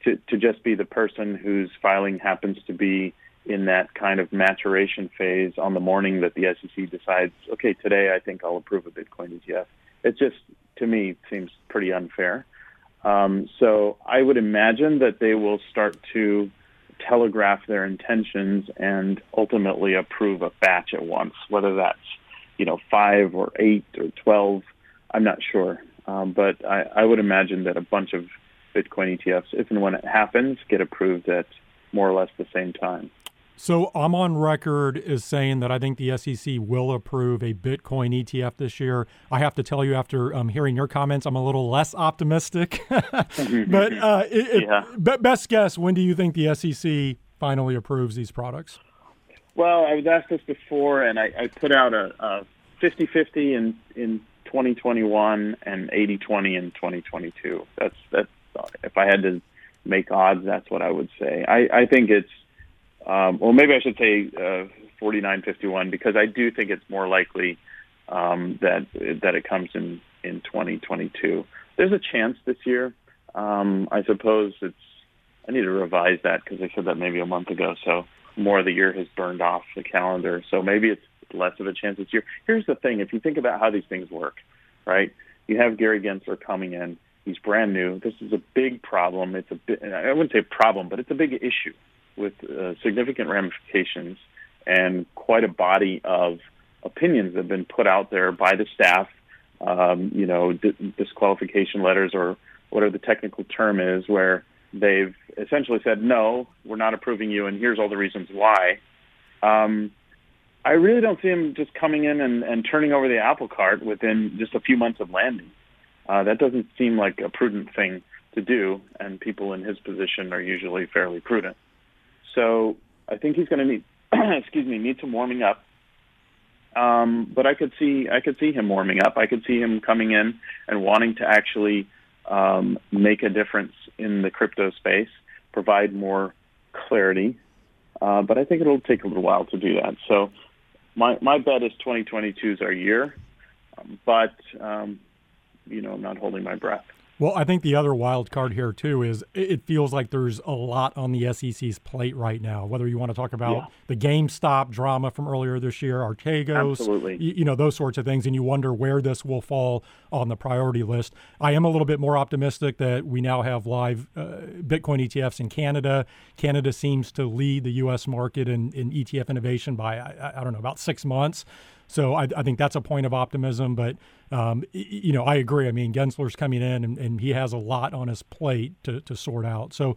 to just be the person whose filing happens to be in that kind of maturation phase on the morning that the SEC decides, okay, today I think I'll approve a Bitcoin ETF. It just, to me, seems pretty unfair. So I would imagine that they will start to telegraph their intentions and ultimately approve a batch at once, whether that's, 5 or 8 or 12, I'm not sure. But I would imagine that a bunch of Bitcoin ETFs, if and when it happens, get approved at more or less the same time. So I'm on record as saying that I think the SEC will approve a Bitcoin ETF this year. I have to tell you, after hearing your comments, I'm a little less optimistic. But best guess, when do you think the SEC finally approves these products? Well, I was asked this before, and I put out a 50-50 in 2021 and 80-20 in 2022. That's if I had to make odds, that's what I would say. I think it's, well, maybe I should say 49-51, because I do think it's more likely that it comes in 2022. There's a chance this year. I suppose I need to revise that because I said that maybe a month ago. So more of the year has burned off the calendar. So maybe it's less of a chance this year. Here's the thing. If you think about how these things work, right, you have Gary Gensler coming in. He's brand new. This is a big problem. I wouldn't say problem, but it's a big issue with significant ramifications and quite a body of opinions that have been put out there by the staff, disqualification letters or whatever the technical term is, where they've essentially said, no, we're not approving you, and here's all the reasons why. I really don't see him just coming in and turning over the apple cart within just a few months of landing. That doesn't seem like a prudent thing to do, and people in his position are usually fairly prudent. So I think he's going to need some warming up. But I could see him warming up. I could see him coming in and wanting to actually make a difference in the crypto space, provide more clarity. But I think it'll take a little while to do that. So my bet is 2022 is our year, but I'm not holding my breath. Well, I think the other wild card here, too, is it feels like there's a lot on the SEC's plate right now, whether you want to talk about the GameStop drama from earlier this year, Archegos, those sorts of things, and you wonder where this will fall on the priority list. I am a little bit more optimistic that we now have live Bitcoin ETFs in Canada. Canada seems to lead the U.S. market in ETF innovation by, I don't know, about 6 months. So I think that's a point of optimism, but, I agree. I mean, Gensler's coming in and he has a lot on his plate to sort out. So,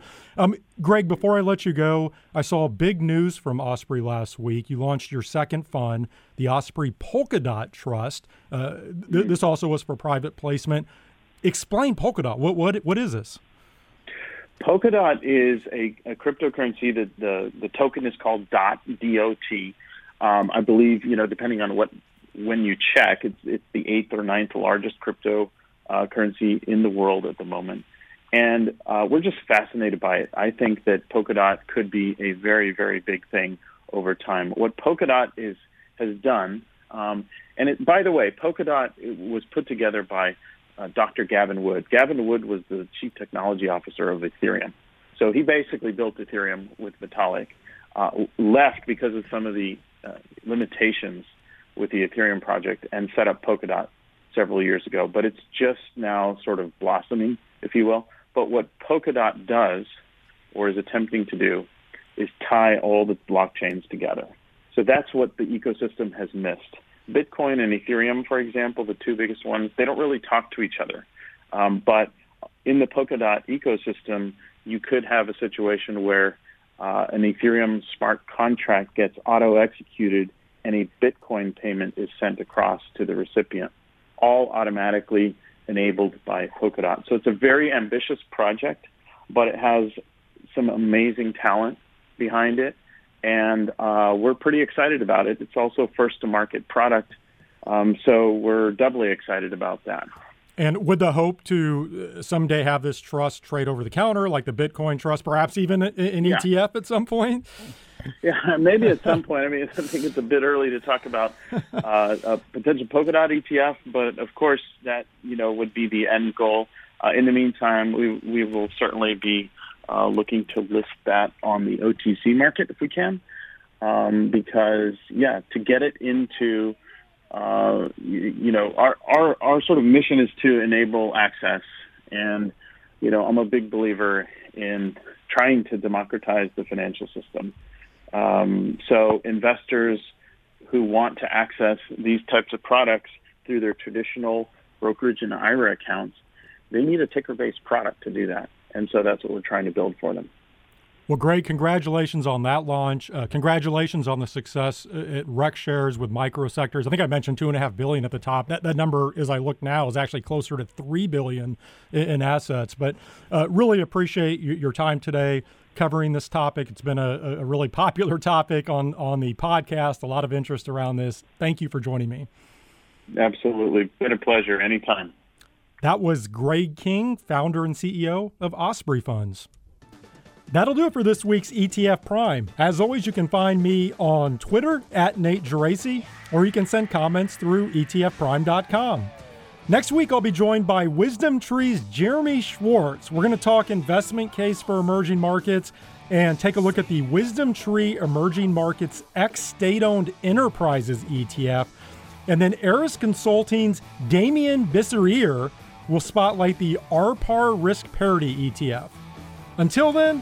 Greg, before I let you go, I saw big news from Osprey last week. You launched your second fund, the Osprey Polkadot Trust. This also was for private placement. Explain Polkadot. What is this? Polkadot is a cryptocurrency that the token is called DOT. I believe, depending on when you check, it's the 8th or 9th largest crypto currency in the world at the moment. And we're just fascinated by it. I think that Polkadot could be a very, very big thing over time. What Polkadot has done, by the way, Polkadot was put together by Dr. Gavin Wood. Gavin Wood was the chief technology officer of Ethereum. So he basically built Ethereum with Vitalik, left because of some of the limitations with the Ethereum project and set up Polkadot several years ago, but it's just now sort of blossoming, if you will. But what Polkadot does or is attempting to do is tie all the blockchains together. So that's what the ecosystem has missed. Bitcoin and Ethereum, for example, the two biggest ones, they don't really talk to each other. But in the Polkadot ecosystem, you could have a situation where an Ethereum smart contract gets auto-executed and a Bitcoin payment is sent across to the recipient, all automatically enabled by Polkadot. So it's a very ambitious project, but it has some amazing talent behind it, and we're pretty excited about it. It's also first-to-market product, so we're doubly excited about that. And with the hope to someday have this trust trade over the counter, like the Bitcoin Trust, perhaps even an ETF at some point? Yeah, maybe at some point. I mean, I think it's a bit early to talk about a potential Polkadot ETF, but of course that, would be the end goal. In the meantime, we will certainly be looking to list that on the OTC market if we can, because to get it into... our sort of mission is to enable access. And, I'm a big believer in trying to democratize the financial system. So investors who want to access these types of products through their traditional brokerage and IRA accounts, they need a ticker-based product to do that. And so that's what we're trying to build for them. Well, Greg, congratulations on that launch. Congratulations on the success at RecShares with Micro Sectors. I think I mentioned $2.5 billion at the top. That number, as I look now, is actually closer to $3 billion in assets. But really appreciate your time today covering this topic. It's been a really popular topic on the podcast, a lot of interest around this. Thank you for joining me. Absolutely. Been a pleasure. Anytime. That was Greg King, founder and CEO of Osprey Funds. That'll do it for this week's ETF Prime. As always, you can find me on Twitter at Nate Geraci, or you can send comments through ETFPrime.com. Next week, I'll be joined by WisdomTree's Jeremy Schwartz. We're going to talk investment case for emerging markets and take a look at the WisdomTree Emerging Markets X State-Owned Enterprises ETF. And then Aris Consulting's Damien Bisserier will spotlight the RPAR Risk Parity ETF. Until then,